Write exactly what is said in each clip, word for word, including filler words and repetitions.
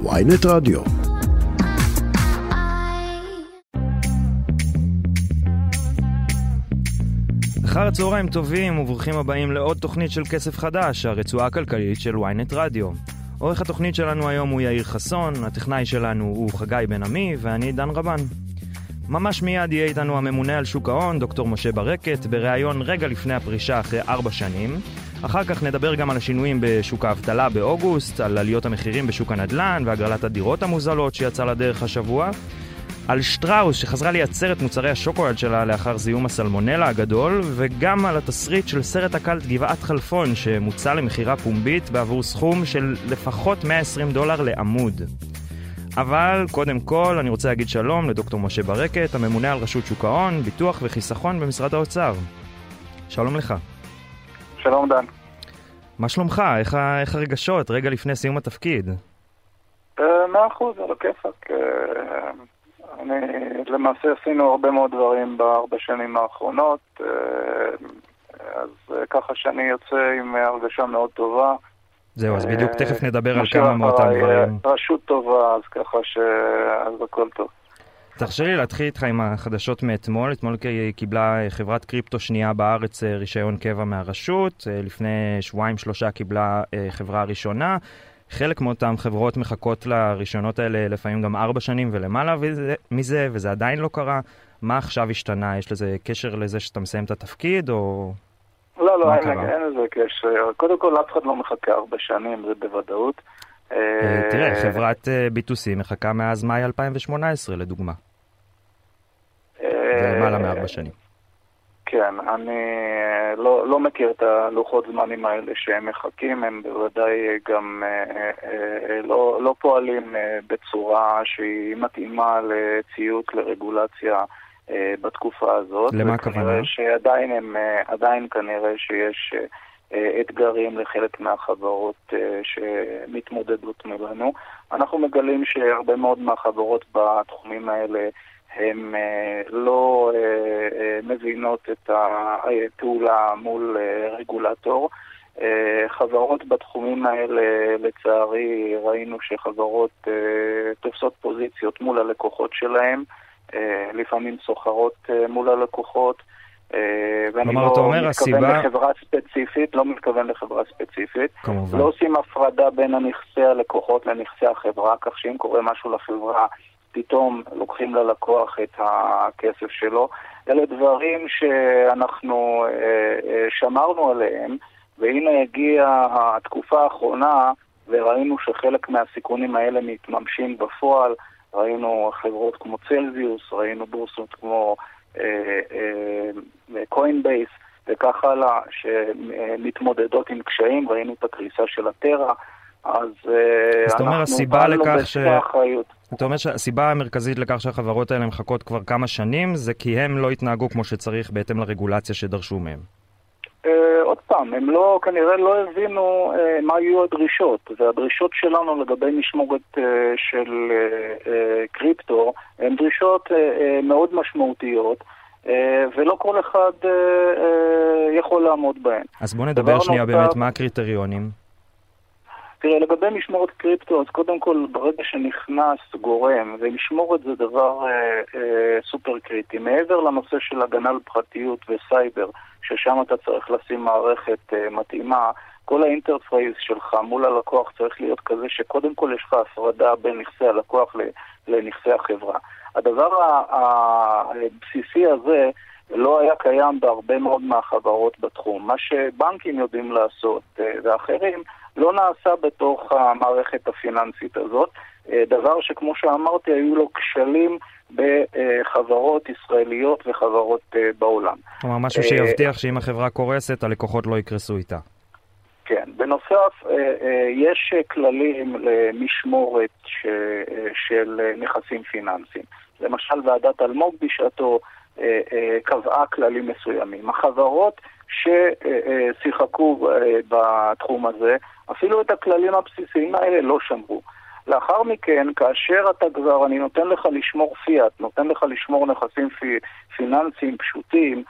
ynet רדיו. אחר הצהריים טובים וברוכים הבאים לעוד תוכנית של כסף חדש, הרצועה הכלכלית של ynet רדיו. עורך התוכנית שלנו היום הוא יאיר חסון, הטכנאי שלנו הוא חגי בן עמי ואני דן רבן. ממש מיד יהיה איתנו הממונה על שוק ההון, דוקטור משה ברקת, בריאיון רגע לפני הפרישה אחרי ארבע שנים. אחר כך נדבר גם על השינויים בשוק האבטלה באוגוסט, על עליות המחירים בשוק הנדל"ן והגרלת הדירות המוזלות שיצא לדרך השבוע, על שטראוס שחזרה לייצר את מוצרי השוקולד שלה לאחר זיהום הסלמונלה הגדול, וגם על התסריט של סרט הקלט גבעת חלפון שמוצא למחירה פומבית בעבור סכום של לפחות מאה ועשרים דולר לעמוד. אבל קודם כל אני רוצה להגיד שלום לדוקטור משה ברקת, הממונה על רשות שוק ההון, ביטוח וחיסכון במשרד האוצר. שלום לך. שלום דן. מה שלומך? איך, איך הרגשות רגע לפני סיום התפקיד? מאה אחוז, על הכיפק. אני, למעשה עשינו הרבה מאוד דברים בארבע שנים האחרונות, אז ככה שאני יוצא עם הרגשה מאוד טובה. זהו, אז בדיוק תכף נדבר על כמה מאותם דברים. רשות טובה, אז ככה שאז הכל טוב. תרשה לי להתחיל איתך עם החדשות מאתמול. אתמול קיבלה חברת קריפטו שנייה בארץ רישיון קבע מהרשות. לפני שבועיים שלושה קיבלה חברה ראשונה. חלק מאותן חברות מחכות לראשונות האלה לפעמים גם ארבע שנים ולמעלה מזה, וזה עדיין לא קרה. מה עכשיו השתנה? יש לזה קשר לזה שאתה מסיים את התפקיד או... לא, לא, אין לזה קשר. קודם כל, אף אחד לא מחכה ארבע שנים, זה בוודאות. תראה, חברת ביטוסי מחכה מאז מאי אלפיים שמונה עשרה, לדוגמה. זה מעלה מארבע שנים. כן, אני לא מכיר את הלוחות זמנים האלה שהם מחכים, הם בוודאי גם לא פועלים בצורה שהיא מתאימה לציות, לרגולציה בתקופה הזאת. למה הכוונה? שעדיין הם, עדיין כנראה שיש אתגרים לחלק מהחברות שמתמודדות מולנו. אנחנו מגלים שהרבה מאוד מהחברות בתחומים האלה הן לא מבינות את הפעולה מול רגולטור. חברות בתחומים האלה, לצערי, ראינו שחברות תופסות פוזיציות מול הלקוחות שלהם, לפעמים סוחרות מול הלקוחות, ואני לא מתכוון לחברה ספציפית, לא מתכוון לחברה ספציפית, לא עושים הפרדה בין הנכסי הלקוחות לנכסי החברה, כך שאם קורה משהו לחברה, פתאום לוקחים ללקוח את הכסף שלו. אלה דברים שאנחנו שמרנו עליהם, והנה הגיעה התקופה האחרונה, וראינו שחלק מהסיכונים האלה מתממשים בפועל, ראינו חברות כמו סלסיוס, ראינו בורסות כמו אה, אה, קוינבייס, וכך הלאה, שמתמודדות עם קשיים, ראינו את הקריסה של הטרה, אז, אז אנחנו אומר, הסיבה לכך ש... אחריות. אתה אומר שהסיבה המרכזית לכך שהחברות האלה מחכות כבר כמה שנים, זה כי הם לא התנהגו כמו שצריך בהתאם לרגולציה שדרשו מהם. עוד פעם, הם לא, כנראה לא הבינו מה היו הדרישות, והדרישות שלנו לגבי משמורת של קריפטו הן דרישות מאוד משמעותיות, ולא כל אחד יכול לעמוד בהן. אז בוא נדבר שנייה באמת מה הקריטריונים. תראה, לגבי משמורת קריפטו, אז קודם כל ברגע שנכנס גורם, ומשמורת זה דבר סופר קריטי, מעבר לנושא של הגנה על פרטיות וסייבר, ששם אתה צריך לשים מערכת uh, מתאימה, כל האינטרפייס שלך מול הלקוח צריך להיות כזה שקודם כל יש לך הפרדה בין נכסי הלקוח לנכסי החברה. הדבר הבסיסי הזה לא היה קיים בהרבה מאוד מהחברות בתחום. מה שבנקים יודעים לעשות uh, ואחרים לא נעשה בתוך המערכת הפיננסית הזאת, uh, דבר שכמו שאמרתי היו לו כשלים בחברות ישראליות וחברות בעולם. כלומר, משהו שיבטיח שאם החברה קורסת, הלקוחות לא יקרסו איתה. כן. בנוסף, יש כללים למשמורת של נכסים פיננסיים. למשל, ועדת אלמוג בשעתו קבעה כללים מסוימים. החברות ששיחקו בתחום הזה, אפילו את הכללים הבסיסיים האלה לא שמרו. לאחר מכן, כאשר אתה כבר, אני נותן לך לשמור פיאט, נותן לך לשמור נכסים פי, פיננסיים פשוטים,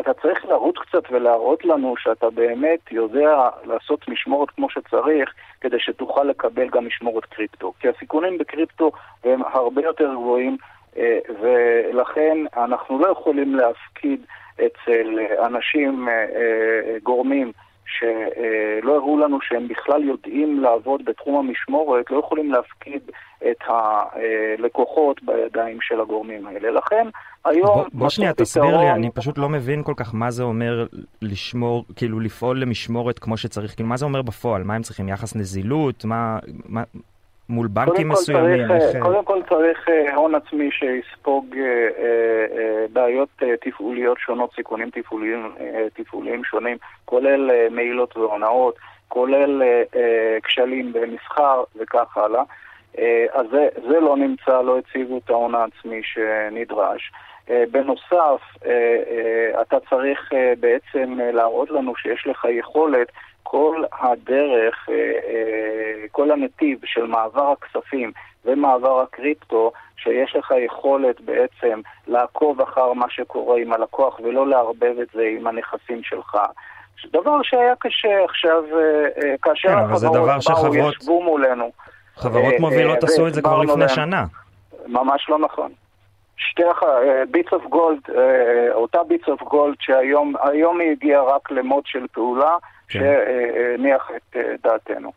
אתה צריך לרוץ קצת ולהראות לנו שאתה באמת יודע לעשות משמורת כמו שצריך, כדי שתוכל לקבל גם משמורת קריפטו. כי הסיכונים בקריפטו הם הרבה יותר גבוהים, ולכן אנחנו לא יכולים להפקיד אצל אנשים, גורמים, שלא הראו לנו שהם בכלל יודעים לעבוד בתחום המשמורת, לא יכולים להפקיד את הלקוחות בידיים של הגורמים האלה. לכן היום... בוא שנייה, תסביר לי, אני פשוט לא מבין כל כך מה זה אומר לשמור, כאילו לפעול למשמורת כמו שצריך, כאילו מה זה אומר בפועל? מה הם צריכים? יחס נזילות? מה... מול בנקים מסוימים? קודם כל צריך הון עצמי שיספוג בעיות תפעוליות שונות, סיכונים תפעוליים שונים, כולל מעילות והונאות, כולל כשלים במסחר וכך הלאה. אז זה לא נמצא, לא הציבו את ההון העצמי שנדרש. בנוסף, אתה צריך בעצם להראות לנו שיש לך יכולת, כל הדרך, כל הנתיב של מעבר הכספים ומעבר הקריפטו, שיש לך יכולת בעצם לעקוב אחר מה שקורה עם הלקוח ולא לערבב את זה עם הנכסים שלך. דבר שהיה קשה עכשיו, כאשר כן, החברות באו ישבו מולנו. חברות מובילות עשו את זה כבר לפני שנה. ממש לא נכון. שתי ביטס אוף גולד, אותה ביטס אוף גולד שהיום היום היא הגיעה רק למוד של פעולה, שניח את דעתנו.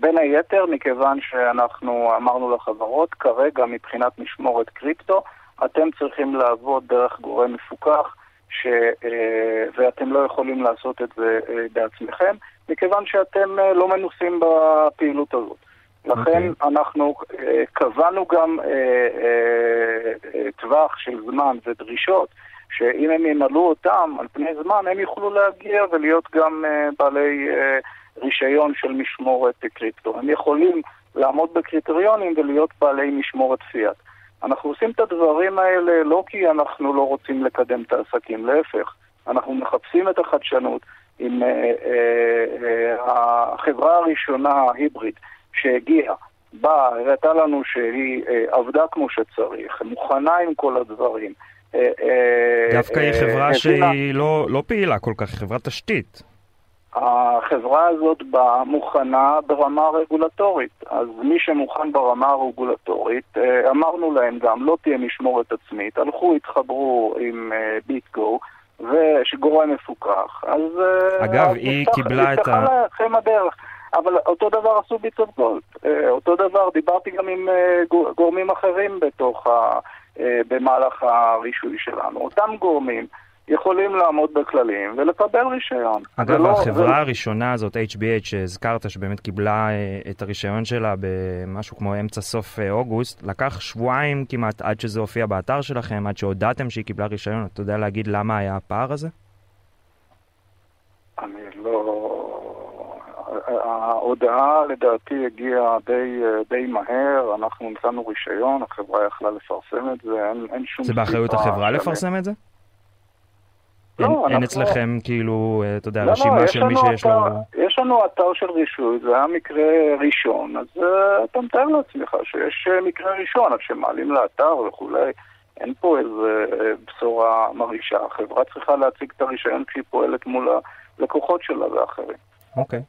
בין היתר, מכיוון שאנחנו אמרנו לחברות, כרגע מבחינת משמורת קריפטו, אתם צריכים לעבוד דרך גורם מפוקח, ש... ואתם לא יכולים לעשות את זה בעצמכם, מכיוון שאתם לא מנוסים בפעילות הזאת. לכן okay. אנחנו קבענו גם טווח של זמן ודרישות, שאם הם ימלאו אותם על פני זמן, הם יוכלו להגיע ולהיות גם uh, בעלי uh, רישיון של משמורת קריפטו. הם יכולים לעמוד בקריטריונים ולהיות בעלי משמורת פיאט. אנחנו עושים את הדברים האלה לא כי אנחנו לא רוצים לקדם את העסקים, להפך. אנחנו מחפשים את החדשנות עם uh, uh, uh, החברה הראשונה ההיבריד שהגיעה. באה, הראתה לנו שהיא uh, עבדה כמו שצריך, מוכנה עם כל הדברים. דווקא היא חברה שהיא לא פעילה כל כך, היא חברת תשתית. החברה הזאת מוכנה ברמה רגולטורית, אז מי שמוכן ברמה הרגולטורית, אמרנו להם גם, לא תהיה משמורת עצמית, הלכו, התחברו עם ביטגו, ושגורם מפוקח. אגב, היא קיבלה את ה... אבל אותו דבר עשו ביטוב גולד, אותו דבר, דיברתי גם עם גורמים אחרים בתוך ה... במהלך הרישוי שלנו. אותם גורמים יכולים לעמוד בכללים ולקבל רישיון. אגב, ולא, החברה זה... הראשונה הזאת, H B H, שהזכרת שבאמת קיבלה את הרישיון שלה במשהו כמו אמצע סוף אוגוסט, לקח שבועיים כמעט עד שזה הופיע באתר שלכם, עד שהודעתם שהיא קיבלה רישיון. אתה יודע להגיד למה היה הפער הזה? אני לא... ההודעה לדעתי הגיעה די, די מהר, אנחנו נתנו רישיון, החברה יכלה לפרסם את זה, אין, אין שום... זה באחריות החברה שאני... לפרסם את זה? לא, אין, אנחנו... אין אצלכם כאילו, אתה יודע, לא, רשימה לא, של מי שיש אתר, לו... יש לנו אתר של רישוי, זה היה מקרה ראשון, אז uh, אתה מתאר לעצמך שיש uh, מקרה ראשון, אז שמעלים לאתר וכולי, אין פה איזה uh, בשורה מרעישה, החברה צריכה להציג את הרישיון כשהיא פועלת מול הלקוחות שלה ואחרים. אוקיי,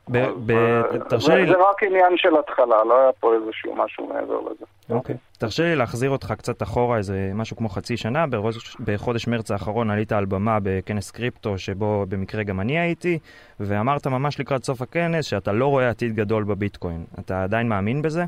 תרשה לי... זה רק עניין של התחלה, לא היה פה איזשהו משהו מעבר לזה. אוקיי, תרשה לי להחזיר אותך קצת אחורה, איזה משהו כמו חצי שנה, בחודש מרץ האחרון עלית על במה בכנס קריפטו, שבו במקרה גם אני הייתי, ואמרת ממש לקראת סוף הכנס שאתה לא רואה עתיד גדול בביטקוין. אתה עדיין מאמין בזה?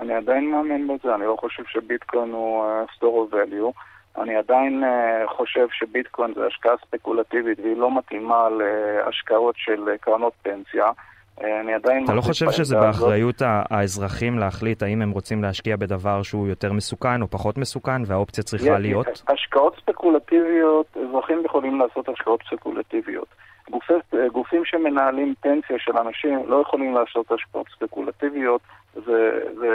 אני עדיין מאמין בזה, אני לא חושב שביטקוין הוא store of value. אני עדיין חושב שביטקוין זה השקעה ספקולטיבית והיא לא מתאימה להשקעות של קרנות פנסיה. אתה לא חושב שזה באחריות האזרחים להחליט האם הם רוצים להשקיע בדבר שהוא יותר מסוכן או פחות מסוכן והאופציה צריכה להיות? השקעות ספקולטיביות, אזרחים יכולים לעשות השקעות ספקולטיביות. גופים שמנהלים פנסיה של אנשים לא יכולים לעשות השקעות ספקולטיביות, זה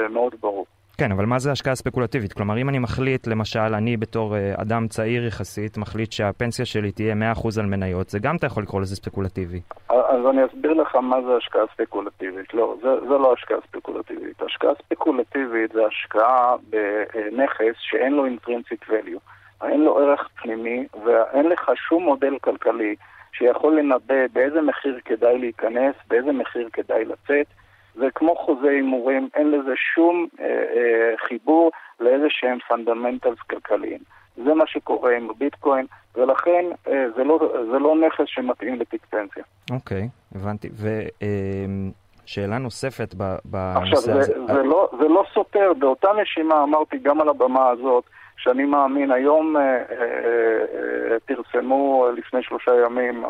מאוד ברור. כן, אבל מה זה השקעה ספקולטיבית? כלומר, אם אני מחליט, למשל, אני בתור אדם צעיר יחסית, מחליט שהפנסיה שלי תהיה מאה אחוז על מניות, זה גם אתה יכול לקרוא לזה ספקולטיבי. אז אני אסביר לך מה זה השקעה ספקולטיבית. לא, זה, זה לא השקעה ספקולטיבית. השקעה ספקולטיבית זה השקעה בנכס שאין לו intrinsic value. אין לו ערך פנימי, ואין לך שום מודל כלכלי שיכול לנבא באיזה מחיר כדאי להיכנס, באיזה מחיר כדאי לצאת. זה כמו חוזה אימורים, אין לזה שום אה, אה, חיבור לאיזה שהם פונדמנטלס כלכליים. זה מה שקורה עם הביטקוין, ולכן אה, זה, לא, זה לא נכס שמתאים לפיקסנציה. אוקיי, הבנתי. ושאלה אה, נוספת בנושא הזה. עכשיו, זה, זה, לא, זה לא סותר. באותה נשימה אמרתי גם על הבמה הזאת, שאני מאמין, היום אה, אה, אה, פרסמו לפני שלושה ימים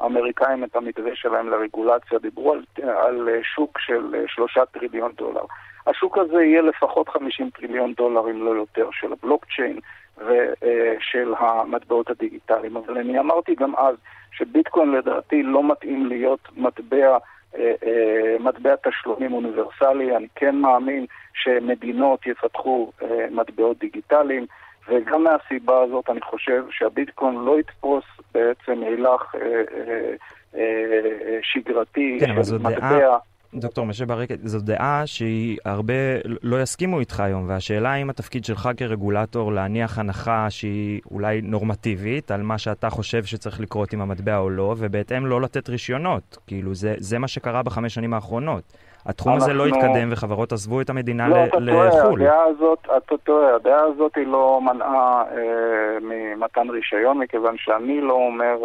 האמריקאים את המתווה שלהם לרגולציה, דיברו על, על שוק של שלושה טריליון דולר. השוק הזה יהיה לפחות חמישים טריליון דולר, אם לא יותר, של הבלוקצ'יין ושל המטבעות הדיגיטליים. אבל אני אמרתי גם אז שביטקוין לדעתי לא מתאים להיות מטבע, מטבע תשלומים אוניברסלי. אני כן מאמין שמדינות יפתחו מטבעות דיגיטליים, וגם מהסיבה הזאת אני חושב שהביטקוין לא יתפוס בעצם הילך שגרתי של מטבע. דוקטור משה ברקת, זו דעה שהיא הרבה לא יסכימו איתך היום, והשאלה היא אם התפקיד שלך כרגולטור להניח הנחה שהיא אולי נורמטיבית על מה שאתה חושב שצריך לקרות עם המטבע או לא, ובהתאם לא לתת רישיונות. כאילו זה, זה מה שקרה בחמש שנים האחרונות. התחום הזה לא התקדם וחברות עזבו את המדינה לחול. אתה טועה, הדעה הזאת היא לא מנעה ממתן רישיון, מכיוון שאני לא אומר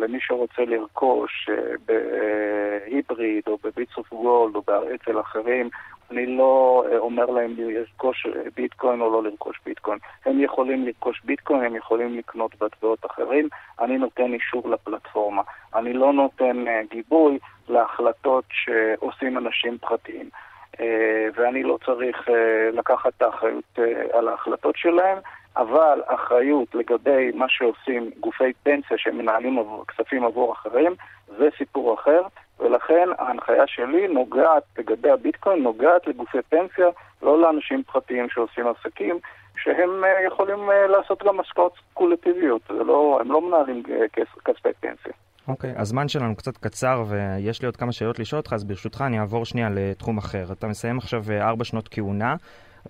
למי שרוצה לרכוש בהיבריד או בביטסוף גולד או אצל אחרים, אני לא אומר להם לרכוש ביטקוין או לא לרכוש ביטקוין. הם יכולים לרכוש ביטקוין, הם יכולים לקנות מטבעות אחרים. אני נותן אישור לפלטפורמה. אני לא נותן גיבוי להחלטות שעושים אנשים פרטיים. ואני לא צריך לקחת את האחריות על ההחלטות שלהם, אבל אחריות לגבי מה שעושים גופי פנסיה שמנהלים כספים עבור אחרים, זה סיפור אחר. ולכן ההנחיה שלי נוגעת, לגבי הביטקוין, נוגעת לגופי פנסיה, לא לאנשים פרטיים שעושים עסקים, שהם יכולים לעשות גם השקעות ספקולטיביות. לא, הם לא מנהלים כספי פנסיה. אוקיי, הזמן שלנו קצת קצר, ויש לי עוד כמה שאלות לשאול אותך, אז ברשותך אני אעבור שנייה לתחום אחר. אתה מסיים עכשיו ארבע שנות כהונה.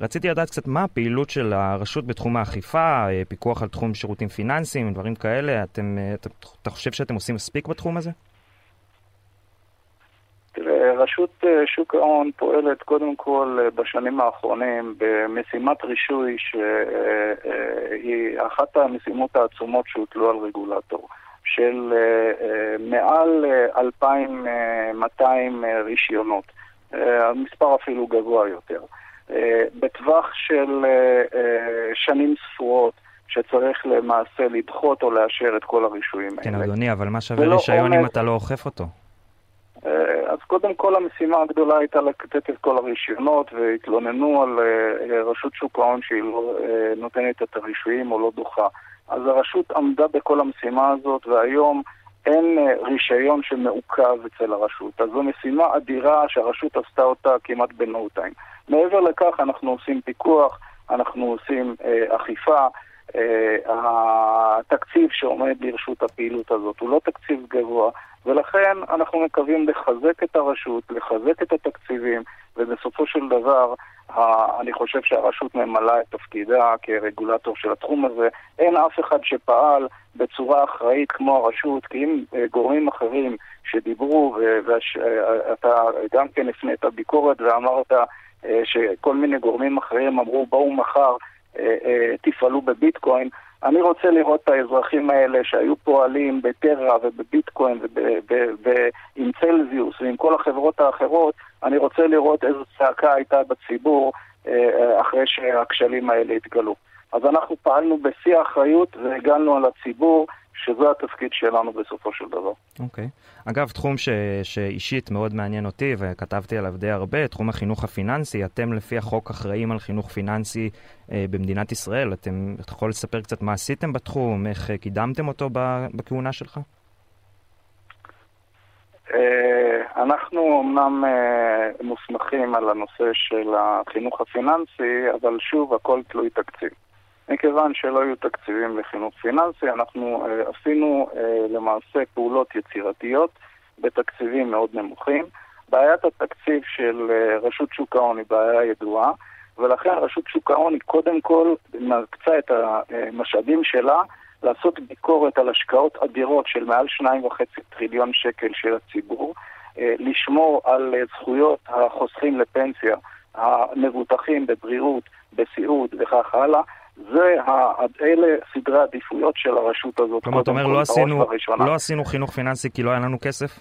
רציתי לדעת קצת מה הפעילות של הרשות בתחום האכיפה, פיקוח על תחום שירותים פיננסיים, דברים כאלה. אתם, אתה, אתה חושב שאתם עושים מספיק בתחום הזה? רשות שוק ההון פועלת קודם כל בשנים האחרונים במשימת רישוי שהיא אחת המשימות העצומות שהוטלו על רגולטור, של מעל אלפיים ומאתיים רישיונות, המספר אפילו גבוה יותר, בטווח של שנים ספורות שצריך למעשה לדחות או לאשר את כל הרישויים האלה. כן אדוני, אבל מה שווה רישיון אם אתה לא אוכף אותו? אז קודם כל המשימה הגדולה הייתה לקטט את כל הרישיונות, והתלוננו על רשות שוק ההון שהיא לא נותנת את הרישויים או לא דוחה. אז הרשות עמדה בכל המשימה הזאת, והיום אין רישיון שמעוקב אצל הרשות. אז זו משימה אדירה שהרשות עשתה אותה כמעט בנאותיים. מעבר לכך אנחנו עושים פיקוח, אנחנו עושים אה, אכיפה. התקציב שעומד לרשות הפעילות הזאת הוא לא תקציב גבוה, ולכן אנחנו מקווים לחזק את הרשות, לחזק את התקציבים, ובסופו של דבר אני חושב שהרשות ממלאה את תפקידה כרגולטור של התחום הזה. אין אף אחד שפעל בצורה אחראית כמו הרשות, כי אם גורמים אחרים שדיברו, ואתה גם כן הפנית ביקורת ואמרת שכל מיני גורמים אחרים אמרו בואו מחר תפעלו בביטקוין, אני רוצה לראות את האזרחים האלה שהיו פועלים בטרה ובביטקוין ועם סלסיוס ועם כל החברות האחרות, אני רוצה לראות איזו צעקה הייתה בציבור אחרי שהכשלים האלה התגלו. אז אנחנו פעלנו בשיא האחריות והגלנו על הציבור, שזה התפקיד שלנו בסופו של דבר. אוקיי. אגב, תחום ש... שאישית מאוד מעניין אותי, וכתבתי עליו די הרבה, תחום החינוך הפיננסי. אתם לפי החוק אחראים על חינוך פיננסי אה, במדינת ישראל. אתם יכולים לספר קצת מה עשיתם בתחום, איך קידמתם אותו בכהונה שלך? אה, אנחנו אמנם אה, מוסמכים על הנושא של החינוך הפיננסי, אבל שוב, הכל תלוי תקציב. מכיוון שלא יהיו תקציבים לחינוך פיננסי, אנחנו uh, עשינו uh, למעשה פעולות יצירתיות בתקציבים מאוד נמוכים. בעיית התקציב של uh, רשות שוק ההון היא בעיה ידועה, ולכן רשות שוק ההון היא קודם כל מקצה את המשאבים שלה לעשות ביקורת על השקעות אדירות של מעל שניים וחצי טריליון שקל של הציבור, לשמור על זכויות החוסכים לפנסיה, המבוטחים בבריאות, בסיעוד וכך הלאה. זה אלה סדרי עדיפויות של הרשות הזאת. כלומר, אתה אומר, לא עשינו, לא עשינו חינוך פיננסי כי לא היה לנו כסף?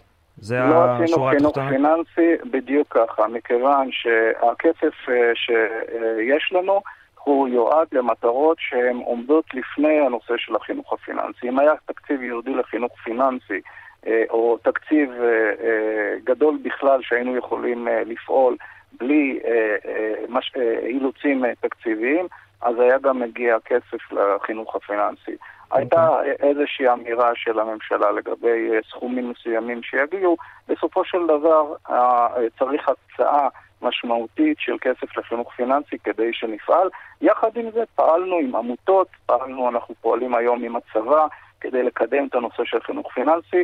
לא עשינו חינוך פיננסי בדיוק ככה, מכיוון שהכסף שיש לנו הוא יועד למטרות שהן עומדות לפני הנושא של החינוך הפיננסי. אם היה תקציב יהודי לחינוך פיננסי, או תקציב גדול בכלל שהיינו יכולים לפעול בלי אילוצים תקציביים, אז היה גם מגיע כסף לחינוך הפיננסי. הייתה איזושהי אמירה של הממשלה לגבי סכומים מסוימים שיגיעו. בסופו של דבר צריך הצעה משמעותית של כסף לחינוך פיננסי כדי שנפעל. יחד עם זה פעלנו עם עמותות, פעלנו, אנחנו פועלים היום עם הצבא כדי לקדם את הנושא של חינוך פיננסי.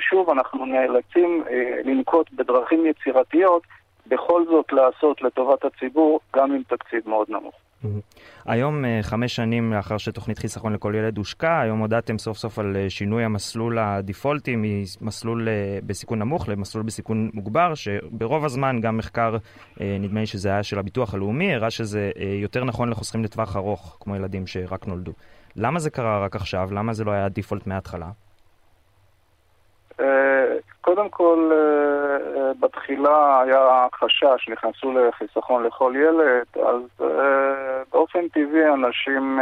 שוב, אנחנו נאלצים לנקוט בדרכים יצירתיות, בכל זאת לעשות לטובת הציבור, גם עם תקציב מאוד נמוך. היום חמש שנים לאחר שתוכנית חיסכון לכל ילד הושקה, היום הודעתם סוף סוף על שינוי המסלול הדפולטי ממסלול בסיכון נמוך למסלול בסיכון מוגבר, שברוב הזמן גם מחקר, נדמה לי שזה היה של הביטוח הלאומי, הראה שזה יותר נכון לחוסכים לטווח ארוך, כמו ילדים שרק נולדו. למה זה קרה רק עכשיו? למה זה לא היה דפולט מההתחלה? קודם כל, בתחילה היה חשש, נכנסו לחיסכון לכל ילד, אז באופן טבעי אנשים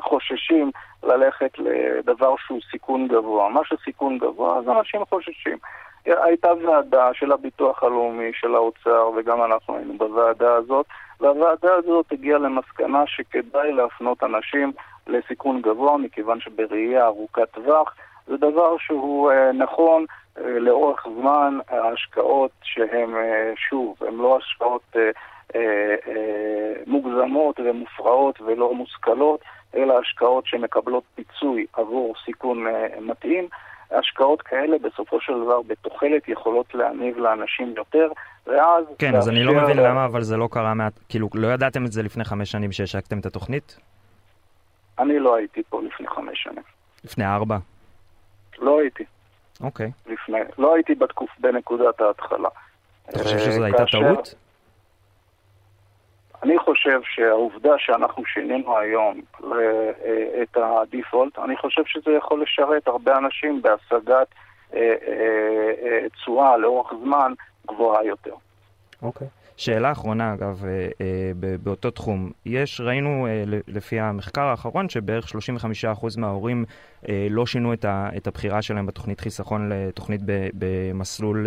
חוששים ללכת לדבר שהוא סיכון גבוה. מה שסיכון גבוה, אז אנשים חוששים. הייתה ועדה של הביטוח הלאומי, של האוצר, וגם אנחנו היינו בוועדה הזאת, והוועדה הזאת הגיעה למסקנה שכדאי להפנות אנשים לסיכון גבוה, מכיוון שבראייה ארוכת טווח, זה דבר שהוא נכון לאורך זמן. ההשקעות שהן, שוב, הן לא השקעות מוגזמות ומופרעות ולא מושכלות, אלא השקעות שמקבלות פיצוי עבור סיכון מתאים. השקעות כאלה בסופו של דבר בתוחלת יכולות להניב לאנשים יותר, ואז... כן, אז אני לא מבין למה, אבל זה לא קרה, כאילו, לא ידעתם את זה לפני חמש שנים שהשקתם את התוכנית? אני לא הייתי פה לפני חמש שנים. לפני ארבע? לא הייתי. אוקיי. לפני, לא הייתי בתקוף בנקודת ההתחלה. אתה חושב שזו הייתה טעות? אני חושב שהעובדה שאנחנו שינינו היום את הדיפולט, אני חושב שזה יכול לשרת הרבה אנשים בהשגת תשואה לאורך זמן גבוהה יותר. אוקיי. שאלה אחרונה, אגב, באותו תחום, יש, ראינו לפי המחקר האחרון שבערך שלושים וחמישה אחוז מההורים לא שינו את הבחירה שלהם בתוכנית חיסכון לתוכנית במסלול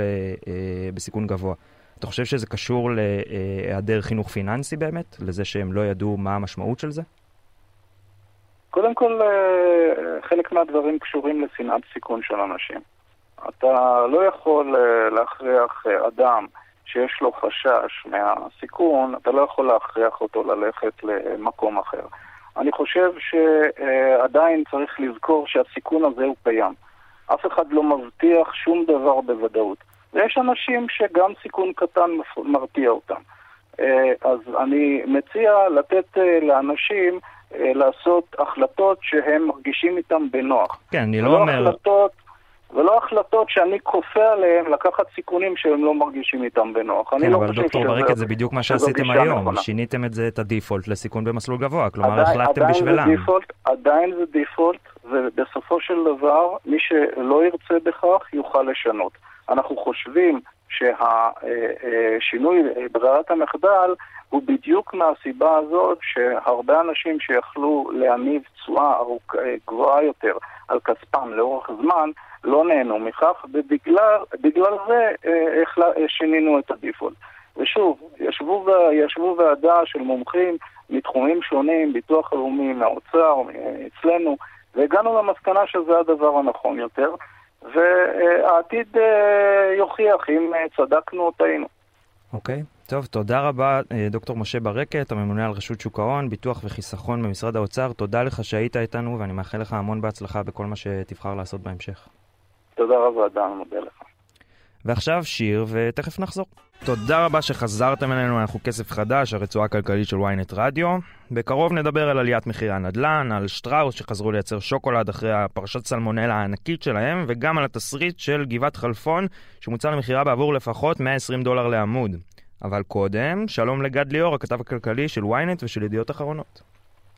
בסיכון גבוה. אתה חושב שזה קשור להיעדר חינוך פיננסי באמת? לזה שהם לא ידעו מה המשמעות של זה? קודם כל, חלק מהדברים קשורים לשנאת סיכון של אנשים. אתה לא יכול להכריח אדם שיש לו חשש מהסיכון, אתה לא יכול להכריח אותו ללכת למקום אחר. אני חושב שעדיין צריך לזכור שהסיכון הזה הוא קיים. אף אחד לא מבטיח שום דבר בוודאות. ויש אנשים שגם סיכון קטן מרתיע אותם. אז אני מציע לתת לאנשים לעשות החלטות שהם מרגישים איתם בנוח. כן, אני לא אומר... החלטות... ולא החלטות שאני כופה עליהם לקחת סיכונים שהם לא מרגישים איתם בנוח. כן, אני אבל לא דוקטור ברקת, זה בדיוק מה שעשיתם היום. נכונה. שיניתם את זה, את הדיפולט, לסיכון במסלול גבוה. כלומר, עדיין, החלטתם עדיין בשבילם. זה דיפולט, עדיין זה דיפולט, ובסופו של דבר, מי שלא ירצה בכך יוכל לשנות. אנחנו חושבים שהשינוי ברירת המחדל הוא בדיוק מהסיבה הזאת שהרבה אנשים שיכלו להניב תשואה גבוהה יותר על כספם לאורך זמן, לא נהנו מכך, ובגלל בגלל זה אה, שינינו את הדיפולט. ושוב, ישבו, ישבו ועדה של מומחים מתחומים שונים, ביטוח לאומי, מהאוצר, אצלנו, והגענו למסקנה שזה הדבר הנכון יותר, והעתיד אה, יוכיח אם צדקנו או טעינו. אוקיי, טוב, תודה רבה דוקטור משה ברקת, הממונה על רשות שוק ההון, ביטוח וחיסכון במשרד האוצר. תודה לך שהיית איתנו, ואני מאחל לך המון בהצלחה בכל מה שתבחר לעשות בהמשך. תודה רבה, דן, מודה לך. ועכשיו שיר, ותכף נחזור. תודה רבה שחזרתם אלינו, אנחנו כסף חדש, הרצועה הכלכלית של ynet רדיו. בקרוב נדבר על עליית מחירי הנדל"ן, על שטראוס שחזרו לייצר שוקולד אחרי הפרשת סלמונלה הענקית שלהם, וגם על התסריט של גבעת חלפון שמוצע למכירה בעבור לפחות מאה ועשרים דולר לעמוד. אבל קודם, שלום לגד ליאור, הכתב הכלכלי של ynet ושל ידיעות אחרונות.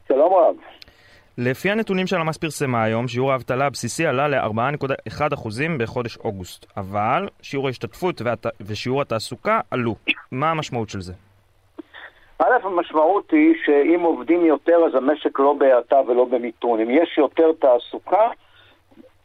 שלום רב. לפי הנתונים שהלמ"ס פרסמה היום, שיעור האבטלה הבסיסי עלה ל-ארבע נקודה אחת אחוז בחודש אוגוסט, אבל שיעור ההשתתפות והת... ושיעור התעסוקה עלו. מה המשמעות של זה? א', המשמעות היא שאם עובדים יותר, אז המשק לא בהאטה ולא במיתון. אם יש יותר תעסוקה,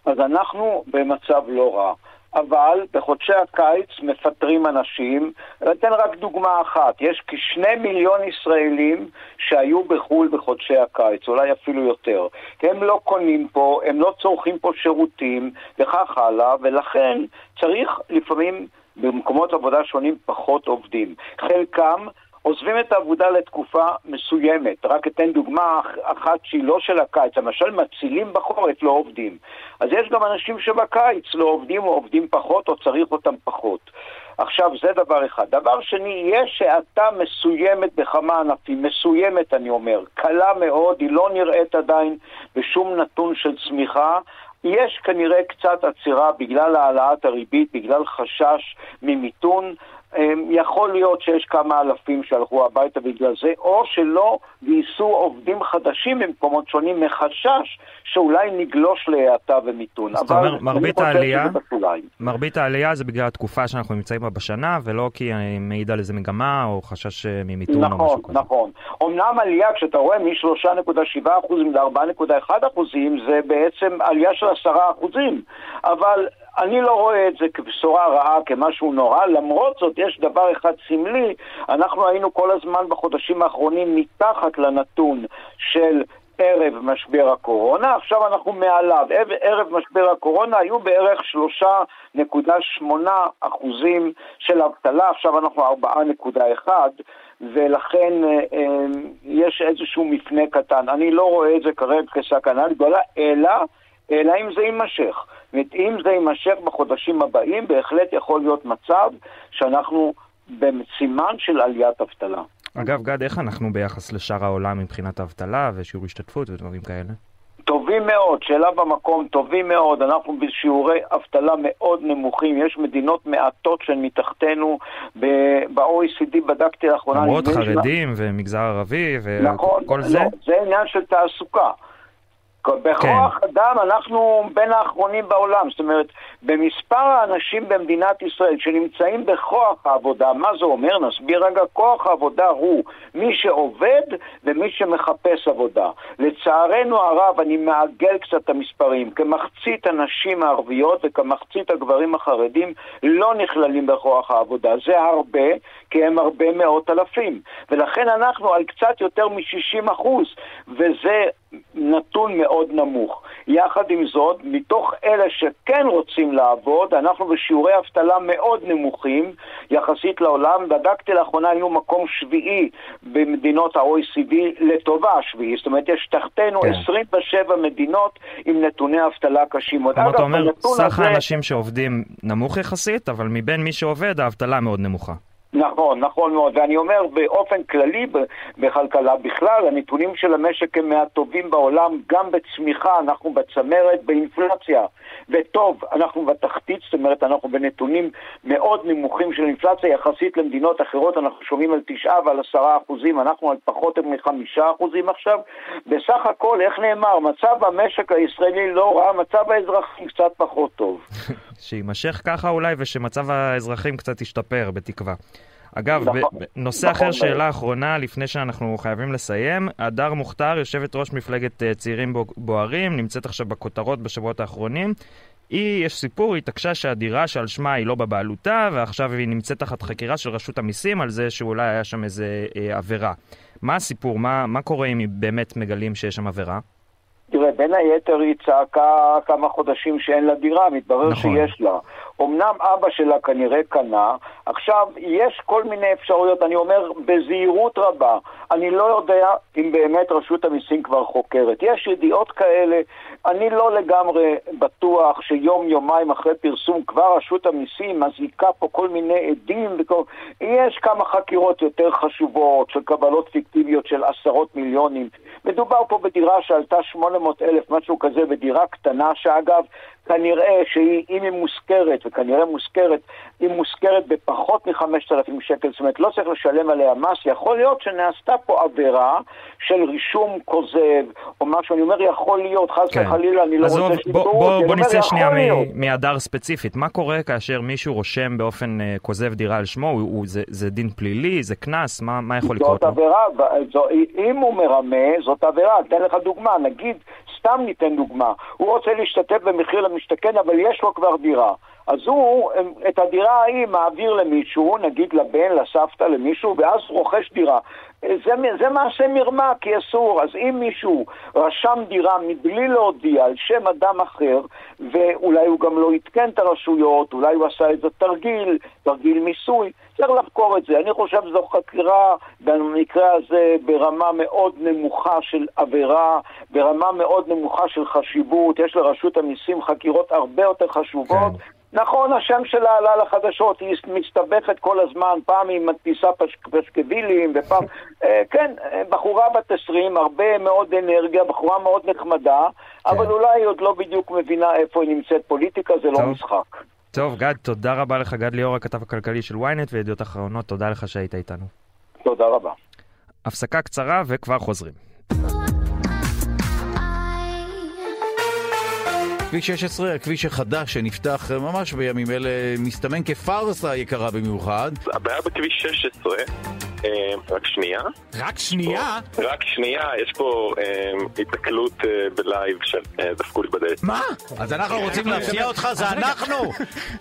אז אנחנו במצב לא רע. אבל בחודשי הקיץ מפטרים אנשים. אתן רק דוגמה אחת, יש כשני מיליון ישראלים שהיו בחול בחודשי הקיץ, אולי אפילו יותר. הם לא קונים פה, הם לא צורכים פה שירותים, וכך הלאה, ולכן צריך לפעמים במקומות עבודה שונים פחות עובדים. חלקם עוזבים את העבודה לתקופה מסוימת. רק אתן דוגמה אחת שהיא לא של הקיץ. למשל, מצילים בחורת לא עובדים. אז יש גם אנשים שבקיץ לא עובדים או עובדים פחות או צריך אותם פחות. עכשיו, זה דבר אחד. דבר שני, יש שעתה מסוימת בכמה ענפים. מסוימת, אני אומר. קלה מאוד, היא לא נראית עדיין בשום נתון של צמיחה. יש כנראה קצת עצירה בגלל העלאת הריבית, בגלל חשש ממיתון. יכול להיות שיש כמה אלפים שהלכו הביתה בגלל זה, או שלא גייסו עובדים חדשים במקומות שונים מחשש שאולי נגלוש להאטה ומיתון. זאת אומרת, מרבית העלייה, מרבית העלייה זה בגלל התקופה שאנחנו נמצאים בה בשנה, ולא כי אני מעיד על איזה מגמה או חשש ממיתון או משהו כזה. נכון, נכון. אמנם עלייה, כשאתה רואה מ-שלוש נקודה שבע אחוז ל-ארבע נקודה אחת אחוז, זה בעצם עלייה של עשרה אחוז, אבל אני לא רואה את זה כבשורה רעה, כמשהו נורא. למרות זאת, יש דבר אחד סמלי. אנחנו היינו כל הזמן בחודשים האחרונים מתחת לנתון של ערב משבר הקורונה. עכשיו אנחנו מעליו. ערב משבר הקורונה היו בערך שלוש נקודה שמונה אחוזים של אבטלה. עכשיו אנחנו ארבע נקודה אחת, ולכן יש איזשהו מפנה קטן. אני לא רואה את זה כרגע כסכנה גדולה, אלא, אלא אם זה יימשך. אם זה יימשך בחודשים הבאים, בהחלט יכול להיות מצב שאנחנו בסימן של עליית אבטלה. אגב, גד, איך אנחנו ביחס לשאר העולם מבחינת האבטלה ושיעור השתתפות ודברים כאלה? טובים מאוד, שאלה במקום, טובים מאוד. אנחנו בשיעורי אבטלה מאוד נמוכים. יש מדינות מעטות שהן מתחתנו. ב-או אי סי די בדקתי לאחרונה. למרות חרדים שלה... ומגזר ערבי וכל נכון, זה? לא, זה עניין של תעסוקה. בכוח אדם אנחנו בין האחרונים בעולם, זאת אומרת, במספר האנשים במדינת ישראל שנמצאים בכוח העבודה, מה זה אומר? נסביר רגע, כוח העבודה הוא מי שעובד ומי שמחפש עבודה. לצערנו הרב, אני מעגל קצת את המספרים, כמחצית הנשים הערביות וכמחצית הגברים החרדים לא נכללים בכוח העבודה, זה הרבה, כי הם הרבה מאות אלפים, ולכן אנחנו על קצת יותר מ-שישים אחוז, וזה נתון מאוד נמוך. יחד עם זאת, מתוך אלה שכן רוצים לעבוד, אנחנו בשיעורי אבטלה מאוד נמוכים יחסית לעולם. בדקתי לאחרונה, היו מקום שביעי במדינות ה-או אי סי די לטובה שביעי. זאת אומרת, יש תחתנו כן. עשרים ושבע מדינות עם נתוני אבטלה קשים. כמו אתה אומר, סך האנשים שעובדים נמוך יחסית, אבל מבין מי שעובד, האבטלה מאוד נמוכה. נכון, נכון מאוד, ואני אומר באופן כללי בכלכלה בכלל, הנתונים של המשק הם מהטובים בעולם, גם בצמיחה, אנחנו בצמרת, באינפלציה, וטוב, אנחנו בתחתית, זאת אומרת, אנחנו בנתונים מאוד נמוכים של אינפלציה, יחסית למדינות אחרות, אנחנו שומעים על תשעה ועל עשרה אחוזים, אנחנו על פחות מחמישה אחוזים עכשיו, בסך הכל, איך נאמר, מצב המשק הישראלי לא רע, מצב האזרחים קצת פחות טוב. שימשך ככה אולי, ושמצב האזרחים קצת ישתפר בתקווה. אגב, נושא אחר, שאלה אחרונה, לפני שאנחנו חייבים לסיים, הדר מוכתר, יושבת ראש מפלגת צעירים בוערים, נמצאת עכשיו בכותרות בשבועות האחרונים. היא, יש סיפור, היא התעקשה שהדירה שעל שמה היא לא בבעלותה, ועכשיו היא נמצאת תחת חקירה של רשות המיסים על זה שאולי היה שם איזו עבירה. מה הסיפור? מה, מה קורה אם באמת מגלים שיש שם עבירה? תראה, בין היתר היא צעקה כמה חודשים שאין לה דירה, מתברר שיש לה. אמנם אבא שלה כנראה קנה, עכשיו יש כל מיני אפשרויות, אני אומר בזהירות רבה, אני לא יודע אם באמת רשות המיסים כבר חוקרת, יש ידיעות כאלה, אני לא לגמרי בטוח שיום יומיים אחרי פרסום כבר רשות המיסים מזיקה פה כל מיני עדים, וכל... יש כמה חקירות יותר חשובות של קבלות פיקטיביות של עשרות מיליונים, מדובר פה בדירה שעלתה שמונה מאות אלף משהו כזה, בדירה קטנה שאגב כנראה שהיא, אם היא מושכרת, וכנראה מושכרת, היא מושכרת בפחות מ-חמשת אלפים שקל, זאת אומרת, לא צריך לשלם עליה מס, יכול להיות שנעשתה פה עבירה של רישום כוזב, או משהו, אני אומר, יכול להיות, חס וחלילה, אני לא רוצה שתראו, בוא נצא שנייה מהדר ספציפית, מה קורה כאשר מישהו רושם באופן כוזב דירה על שמו, זה דין פלילי, זה קנס, מה יכול לקרות? זאת עבירה, אם הוא מרמה, זאת עבירה, אתן לך דוגמה, נגיד, סתם ניתן דוגמה, הוא רוצה להשתתף במחיר למשתכן, אבל יש לו כבר דירה. אז הוא, את הדירה ההיא מעביר למישהו, נגיד לבן, לסבתא, למישהו, ואז רוכש דירה. זה, זה מעשה מרמה, כי אסור. אז אם מישהו רשם דירה מבלי להודיע על שם אדם אחר, ואולי הוא גם לא התקן את הרשויות, אולי הוא עשה איזה תרגיל, תרגיל מיסוי, צריך לחקור את זה. אני חושב שזו חקירה, במקרה הזה, ברמה מאוד נמוכה של עבירה, ברמה מאוד נמוכה של חשיבות. יש לרשות המיסים חקירות הרבה יותר חשובות. כן. נכון, השם שלה עלה לחדשות, היא מסתבכת כל הזמן, פעם היא מדפיסה פשקבילים, ופעם... כן, בחורה בת עשרים, הרבה מאוד אנרגיה, בחורה מאוד נחמדה, אבל אולי היא עוד לא בדיוק מבינה איפה היא נמצאת. פוליטיקה זה לא משחק. טוב, גד, תודה רבה לך, גד ליאור, הכתב הכלכלי של ynet וידיעות אחרונות, תודה לך שהיית איתנו. תודה רבה. הפסקה קצרה וכבר חוזרים. כביש שש עשרה, הכביש החדש שנפתח ממש בימים אלה, מסתמן כפרסה יקרה במיוחד. הבעיה בכביש שש עשרה, רק שנייה. רק שנייה? רק שנייה, יש פה התקלות בלייב של דפקו לי בדלת. מה? אז אנחנו רוצים להפתיע אותך, זה אנחנו!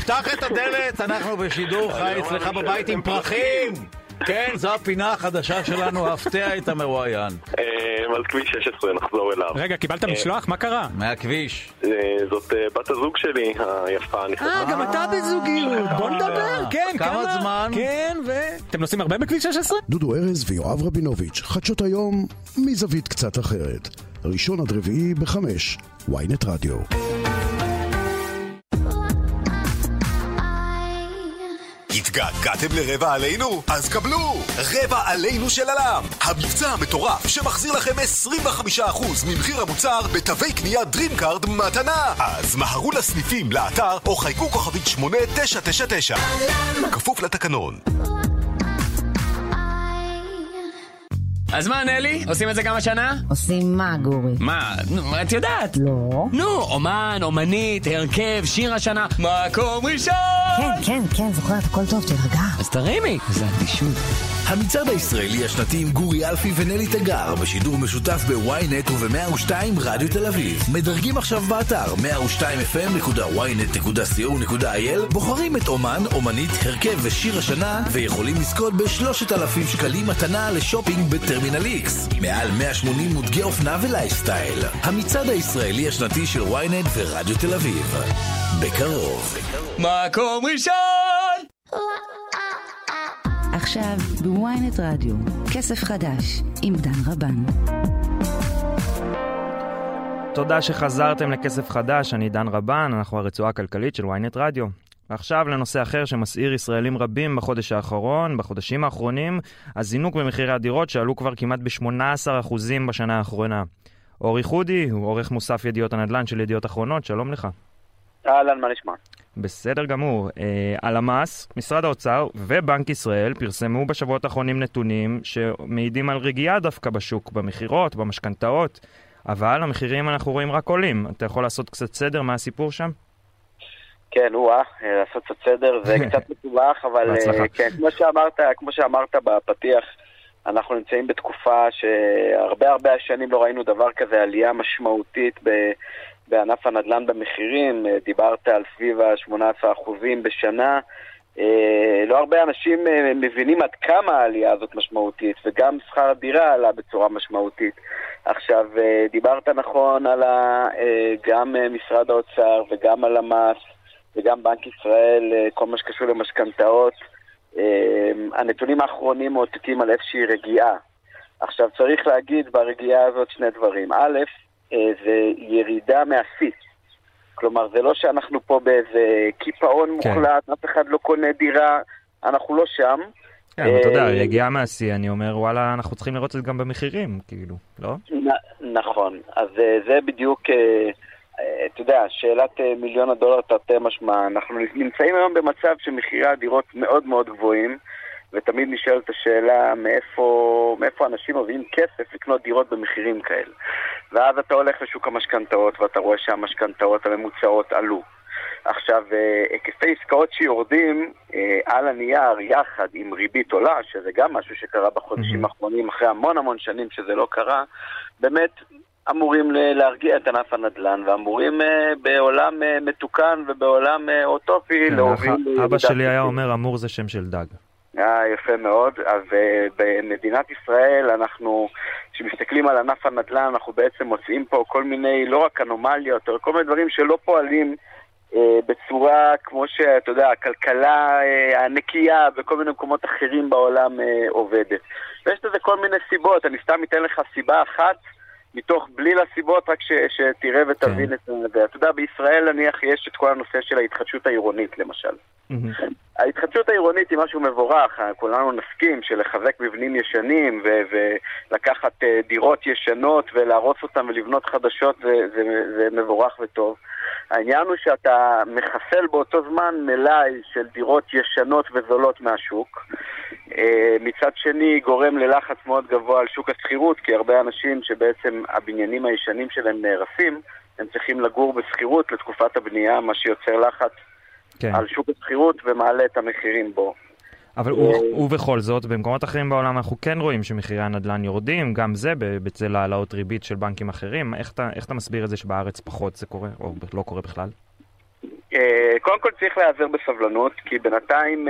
פתח את הדלת, אנחנו בשידור חי אצלך בבית עם פרחים! כן, זו הפינה החדשה שלנו, הפתיע את המרואיין. על כביש שש עשרה, נחזור אליו. רגע, קיבלת משלוח? מה קרה? מהכביש. זאת בת הזוג שלי, היפה. אה, גם אתה בזוגיות. בוא נדבר, כן. כמה זמן? כן, ו... אתם נוסעים הרבה בכביש שש עשרה? דודו ארז ויואב רבינוביץ', חדשות היום מזווית קצת אחרת. ראשון עד רביעי בחמש, ynet רדיו. התגעגעתם לרבע עלינו? אז קבלו! רבע עלינו של אלם! המבצע המטורף שמחזיר לכם עשרים וחמישה אחוז ממחיר המוצר בתווי קניית דרימקארד מתנה! אז מהרו לסניפים, לאתר, או חייקו כוכבית שמונה תשע תשע תשע. כפוף לתקנון. אז מה, נלי? עושים את זה גם השנה? עושים מה, גורי? מה? נו, את יודעת? לא. נו, אומן, אומנית, הרכב, שיר השנה, מקום ראשון! כן, כן, כן, זוכרת, הכל טוב, תרגע. אז תרימי. זה אדישות. המצעד הישראלי השנתי עם גורי אלפי ונלי תגר, בשידור משותף ב-ynet וב-מאה ושתיים רדיו תל אביב. מדרגים עכשיו באתר מאה ושתיים אף אם נקודה ynet נקודה co נקודה il, בוחרים את אומן, אומנית, הרכב ושיר השנה, ויכולים לזכות ב-שלושת אלפים שקלים מתנה לשופינג בטרמינל איקס. מעל מאה ושמונים מותגי אופנה ולייפסטייל. המצעד הישראלי השנתי של ynet ורדיו תל אביב. בקרוב. מקום ראשון! עכשיו בוויינט רדיו, כסף חדש עם דן רבן. תודה שחזרתם לכסף חדש, אני דן רבן, אנחנו הרצועה הכלכלית של וויינט רדיו. עכשיו לנושא אחר שמסעיר ישראלים רבים בחודש האחרון, בחודשים האחרונים, הזינוק במחירי הדירות שעלו כבר כמעט ב-שמונה עשר אחוז בשנה האחרונה. אורי חודי הוא עורך מוסף ידיעות הנדל"ן של ידיעות אחרונות, שלום לך. אהלן, מה נשמע? בסדר גמור. על המס, משרד האוצר ובנק ישראל פרסמו בשבועות האחרונים נתונים שמעידים על רגיעה דווקא בשוק, במחירות, במשכנתאות, אבל המחירים אנחנו רואים רק עולים. אתה יכול לעשות קצת סדר מה הסיפור שם? כן, וואה, לעשות קצת סדר זה קצת מטובח, אבל כן, כמו שאמרת, כמו שאמרת בפתיח, אנחנו נמצאים בתקופה שהרבה הרבה שנים לא ראינו דבר כזה, עלייה משמעותית ב... בענף הנדל"ן במחירים, דיברת על סביב ה-שמונה עשרה אחוז בשנה, לא הרבה אנשים מבינים עד כמה העלייה הזאת משמעותית, וגם שכר הדירה עלה בצורה משמעותית. עכשיו, דיברת נכון על ה... גם משרד האוצר וגם על המס, וגם בנק ישראל, כל מה שקשור למשכנתאות, הנתונים האחרונים מעודדים על איזושהי רגיעה. עכשיו צריך להגיד ברגיעה הזאת שני דברים. א', זה ירידה מהשיא. כלומר, זה לא שאנחנו פה באיזה קיפאון מוחלט, אף אחד לא קונה דירה, אנחנו לא שם. כן, אתה יודע, רגיעה מהשיא, אני אומר, וואלה, אנחנו צריכים לראות את זה גם במחירים, כאילו, לא? נכון, אז זה בדיוק, אתה יודע, שאלת מיליון הדולר תרתי משמע, אנחנו נמצאים היום במצב שמחירי הדירות מאוד מאוד גבוהים, ותמיד נשאלת השאלה מאיפה, מאיפה אנשים מביאים כסף לקנות דירות במחירים כאלה. ואז אתה הולך לשוק המשכנתאות, ואתה רואה שהמשכנתאות הממוצעות עלו. עכשיו, היקפי עסקאות שיורדים על הנייר יחד עם ריבית עולה, שזה גם משהו שקרה בחודשים האחרונים, אחרי המון המון שנים שזה לא קרה, באמת אמורים להרגיע את ענף הנדל"ן, ואמורים בעולם מתוקן ובעולם אוטופי להוביל... אבא שלי היה אומר, אמור זה שם של דג. יפה מאוד. אז במדינת ישראל אנחנו, כשמסתכלים על ענף הנדל"ן, אנחנו בעצם מוצאים פה כל מיני, לא רק אנומליות, או כל מיני דברים שלא פועלים בצורה כמו שאתה יודע, הכלכלה הנקייה וכל מיני מקומות אחרים בעולם עובדת. ויש לזה כל מיני סיבות, אני סתם אתן לך סיבה אחת, מתוך בליל הסיבות, רק ש- שתראה ותבין את זה. אתה יודע, בישראל נניח יש את כל הנושא של ההתחדשות העירונית, למשל. ההתחדשות העירונית היא משהו מבורך, כולנו נסכים שלחזק מבנים ישנים ולקחת דירות ישנות ולהרוס אותן ולבנות חדשות, זה מבורך וטוב. העניין הוא שאתה מחסל באותו זמן מלאי של דירות ישנות וזולות מהשוק, מצד שני גורם ללחץ מאוד גבוה על שוק השכירות, כי הרבה אנשים שבעצם הבניינים הישנים שלהם נערפים, הם צריכים לגור בשכירות לתקופת הבנייה, מה שיוצר לחץ כן. על שוק השכירות ומעלה את המחירים בו. אבל ובכל זאת, במקומות אחרים בעולם אנחנו כן רואים שמחירי הנדל"ן יורדים, גם זה בצל העלאות ריבית של בנקים אחרים. איך אתה, איך אתה מסביר את זה שבארץ פחות זה קורה, או לא קורה בכלל? קודם כל צריך להיעזר בסבלנות, כי בינתיים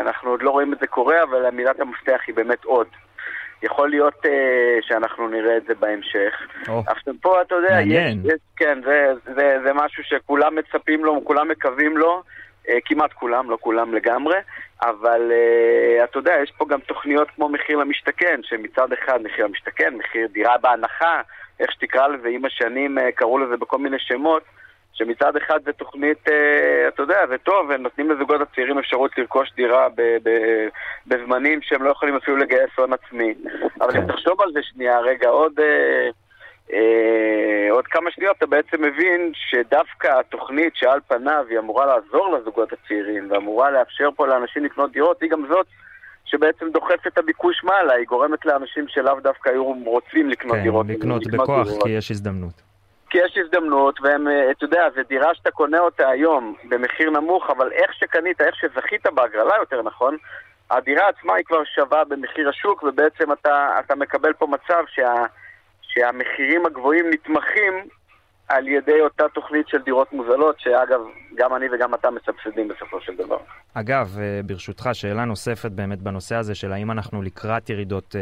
אנחנו עוד לא רואים את זה קורה, אבל המילת המפתח היא באמת עוד. יכול להיות שאנחנו נראה את זה בהמשך. עכשיו פה, אתה יודע, זה משהו שכולם מצפים לו, כולם מקווים לו, כמעט כולם, לא כולם לגמרי, אבל אתה יודע, יש פה גם תוכניות כמו מחיר למשתכן, שמצד אחד מחיר למשתכן, מחיר דירה בהנחה, איך שתקרא לזה, עם השנים קראו לזה בכל מיני שמות, שמצד אחד זה תוכנית, אתה יודע, זה טוב, הם נותנים לזוגות הצעירים אפשרות לרכוש דירה בזמנים שהם לא יכולים אפילו לגייס הון עצמי. אבל אם תחשוב על זה שנייה, רגע, עוד... עוד כמה שניות אתה בעצם מבין שדווקא התוכנית שעל פניו היא אמורה לעזור לזוגות הצעירים ואמורה לאפשר פה לאנשים לקנות דירות, היא גם זאת שבעצם דוחפת את הביקוש מעלה, היא גורמת לאנשים שלאו דווקא היו רוצים לקנות דירות. כן, לקנות בכוח כי יש הזדמנות. כי יש הזדמנות, והם, אתה יודע, זה דירה שאתה קונה אותה היום במחיר נמוך, אבל איך שקנית, איך שזכית בהגרלה יותר נכון, הדירה עצמה היא כבר שווה במחיר השוק, ובעצם אתה, אתה מקבל פה מצב שה... שהמחירים הגבוהים נתמכים על ידי אותה תוכנית של דירות מוזלות, שאגב, גם אני וגם אתה מסבסדים בסופו של דבר. אגב, ברשותך, שאלה נוספת באמת בנושא הזה, של האם אנחנו לקראת ירידות אה,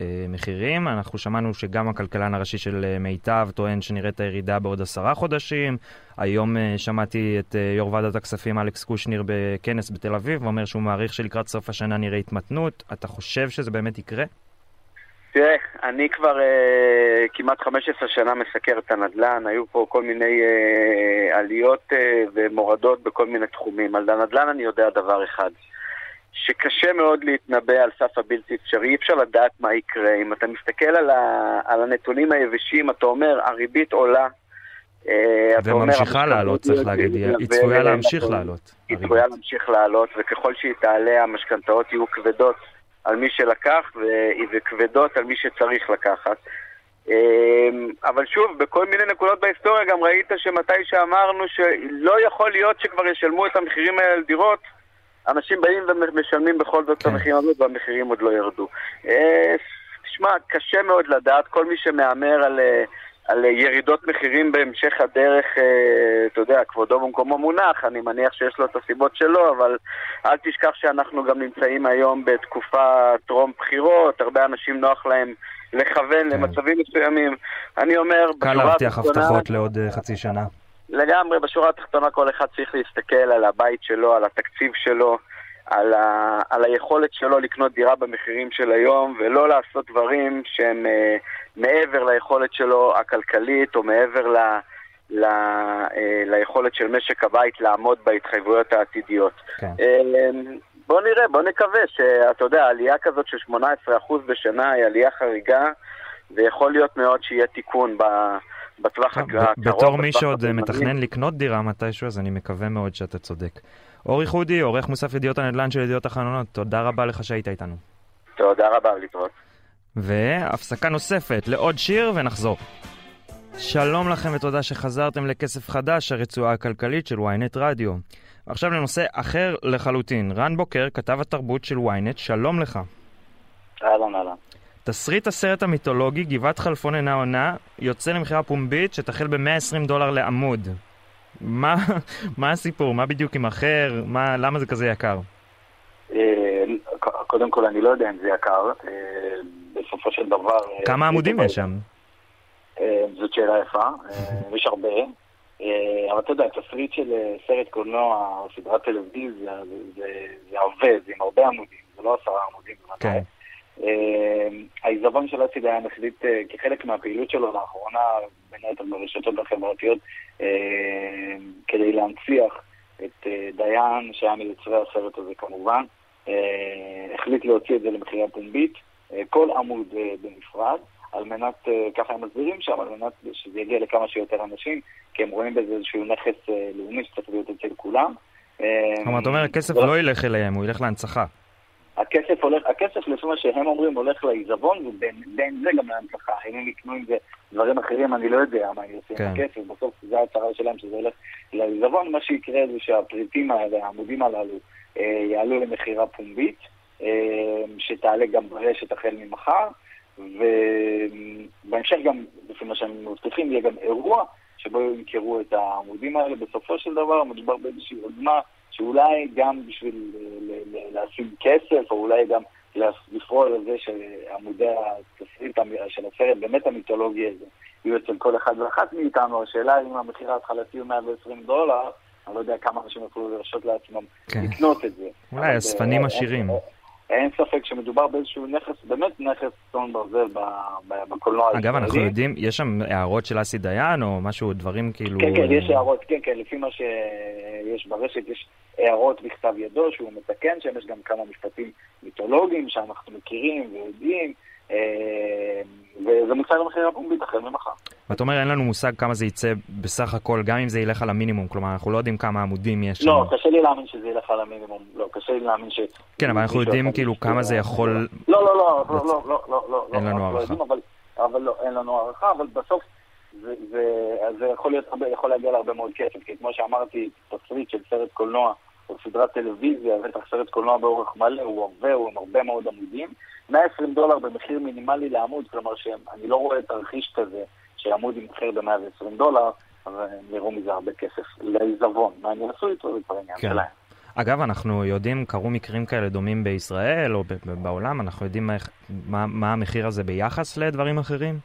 אה, מחירים, אנחנו שמענו שגם הכלכלן הראשי של מיטב טוען שנראית הירידה בעוד עשרה חודשים, היום אה, שמעתי את אה, יו"ר ועדת הכספים אלכס קושניר בכנס בתל אביב, ואומר שהוא מעריך שלקראת סוף השנה נראה התמתנות, אתה חושב שזה באמת יקרה? תראה, אני כבר uh, כמעט חמש עשרה שנה מסקר את הנדל"ן, היו פה כל מיני uh, עליות uh, ומורדות בכל מיני תחומים. על הנדל"ן אני יודע דבר אחד, שקשה מאוד להתנבא על סף הבלתי אפשרי, אי אפשר לדעת מה יקרה. אם אתה מסתכל על, ה- על הנתונים היבשים, אתה אומר, הריבית עולה. וממשיכה לעלות, צריך להגיד, היא צפויה להמשיך לעלות. היא צפויה להמשיך לעלות, וככל שהיא תעלה, המשכנתאות יהיו כבדות. על מי שלקח, וכבדות על מי שצריך לקחת. אבל שוב, בכל מיני נקודות בהיסטוריה, גם ראית שמתי שאמרנו שלא יכול להיות שכבר ישלמו את המחירים האלה על דירות, אנשים באים ומשלמים בכל זאת את המחירים הזאת, והמחירים עוד לא ירדו. תשמע, קשה מאוד לדעת, כל מי שמאמר על, על ירידות מחירים בהמשך הדרך, אתה יודע, כבודו במקומו מונח, אני מניח שיש לו את הסיבות שלו, אבל אל תשכח שאנחנו גם נמצאים היום בתקופה טרום בחירות, הרבה אנשים נוח להם לכוון למצבים מסוימים. אני אומר... קל להבטיח הבטחות לעוד חצי שנה. לגמרי, בשורה התחתונה כל אחד צריך להסתכל על הבית שלו, על התקציב שלו, על, ה... על היכולת שלו לקנות דירה במחירים של היום, ולא לעשות דברים שהם אה, מעבר ליכולת שלו הכלכלית, או מעבר ל... ל... אה, ליכולת של משק הבית לעמוד בהתחייבויות העתידיות. כן. אה, בוא נראה, בוא נקווה שאתה יודע, העלייה כזאת של שמונה עשרה אחוז בשנה היא עלייה חריגה, ויכול להיות מאוד שיהיה תיקון ב... בטווח הקרוב. בתור מי שעוד מתכנן לקנות דירה מתישהו, אז אני מקווה מאוד שאתה צודק. אורי חודי, עורך מוסף ידיעות הנדל"ן של ידיעות אחרונות, תודה רבה לך שהיית איתנו. תודה רבה, להתראות. והפסקה נוספת לעוד שיר ונחזור. שלום לכם ותודה שחזרתם לכסף חדש, הרצועה הכלכלית של ynet רדיו. עכשיו לנושא אחר לחלוטין. רן בוקר, כתב התרבות של ynet, שלום לך. אהלן, אהלן. תסריט הסרט המיתולוגי, גבעת חלפון אינה עונה, יוצא למחירה פומבית שתחל ב-מאה ועשרים דולר לעמוד. מה, מה הסיפור? מה בדיוק עם אחר? מה, למה זה כזה יקר? קודם כל, אני לא יודע אם זה יקר. בסופו של דבר... כמה עמודים יש שם? זאת שאלה יפה. יש הרבה. אבל אתה יודע, תסריט של סרט קולנוע או סדרת טלוויזיה, זה עובד, זה עם הרבה עמודים. זה לא עשרה עמודים. כן. העיזבון של הצידה היה נחליט כחלק מהפעילות שלו לאחרונה בין היתר ברשתות החברתיות כדי להנציח את דיין שהיה מיוצרי הסרט הזה כמובן, החליט להוציא את זה למחירה פומבית, כל עמוד בנפרד, על מנת, ככה הם מסבירים שם, על מנת שזה יגיע לכמה שיותר אנשים, כי הם רואים בזה איזשהו נכס לאומי שצריך להיות אצל כולם. כלומר, אתה אומר, הכסף לא ילך אליהם, הוא ילך להנצחה. הכסף הולך, הכסף לפי מה שהם אומרים הולך לעיזבון, ובין זה גם להנצחה. אם הם יקנו עם זה דברים אחרים, אני לא יודע מה אני עושה עם הכסף. בסוף זה ההצהרה שלהם שזה הולך לעיזבון. מה שיקרה זה שהפריטים האלה, העמודים הללו, יעלו למחירה פומבית, שתעלה גם ברשת החל ממחר, ובהמשך גם, לפי מה שהם מבטיחים, יהיה גם אירוע שבו ימכרו את העמודים האלה. בסופו של דבר, מדובר באיזושהי עודמה, שאולי גם בשביל להשיג כסף, או אולי גם לפעול על זה שעמודי התסריט של הסרט, באמת המיתולוגי הזה, יהיו אצל כל אחד ואחת מאיתנו. השאלה אם המחיר ההתחלתי הוא מאה ועשרים דולר, אני לא יודע כמה אנשים יכולו לרשות לעצמם לקנות את זה. אולי אספנים עשירים. אין ספק שמדובר באיזשהו נכס, באמת נכס צאן ברזל בקולנוע. אגב, אנחנו יודעים, יש שם הערות של אסי דיין או משהו, דברים כאילו... כן, כן, יש הערות, כן, כן, לפי מה שיש ברשת, יש הערות בכתב ידו שהוא מתקן, שם יש גם כמה משפטים מיתולוגיים שאנחנו מכירים ויודעים, וזה מוצא למחירה פומבית אחרי ממחר. ואתה אומר, אין לנו מושג כמה זה יצא בסך הכל, גם אם זה ילך על המינימום, כלומר, אנחנו לא יודעים כמה עמודים יש. לא, קשה לי להאמין שזה ילך על המינימום, לא, קשה לי להאמין ש... כן, אבל אנחנו יודעים כאילו כמה זה יכול... לא, לא, לא, לא, לא, לא, לא, אין לנו הערכה. אבל לא, אין לנו הערכה, אבל בסוף זה יכול להגיע להרבה מאוד כסף, כי כמו שאמרתי, תסריט של סרט קולנוע, או סדרת טלוויזיה, בטח סרט קולנוע באורך מלא, הוא עובר, הוא עם הרבה מאוד עמודים. מאה ועשרים דולר במחיר מינימלי לעמוד, כלומר שאני לא רואה תרחיש כזה, שעמוד ימחיר ב-מאה ועשרים דולר, אז נראו מזה הרבה כסף. לעיזבון, מה אני עשו איתו, זה כבר עניין שלהם. אגב, אנחנו יודעים, קרו מקרים כאלה דומים בישראל, או בעולם, אנחנו יודעים מה המחיר הזה ביחס לדברים אחרים?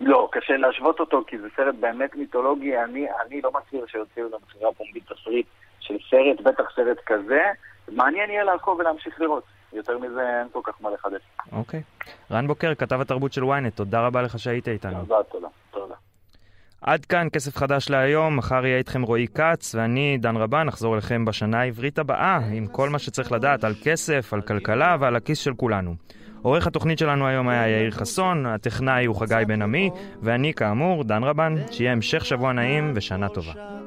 לא, קשה להשוות אותו, כי זה סרט באמת מיתולוגי, אני לא מכיר שיוצאו למחירה פומבית תסריט, של סרט, בטח סרט כזה, מעניין יהיה לעקוב ולהמשיך לראות. יותר מזה אין כל כך מה לחדש. אוקיי. רן בוקר, כתב התרבות של ynet, תודה רבה לך שהיית איתנו. תודה, תודה, תודה. עד כאן כסף חדש להיום, מחר יהיה איתכם רועי כץ, ואני, דן רבן, נחזור אליכם בשנה העברית הבאה, עם כל מה שצריך לדעת על כסף, על כלכלה ועל הכיס של כולנו. עורך התוכנית שלנו היום היה יאיר חסון, הטכנאי הוא חגי בן עמי, ואני כאמור, דן רבן, שיהיה המשך שבוע נעים ושנה טובה.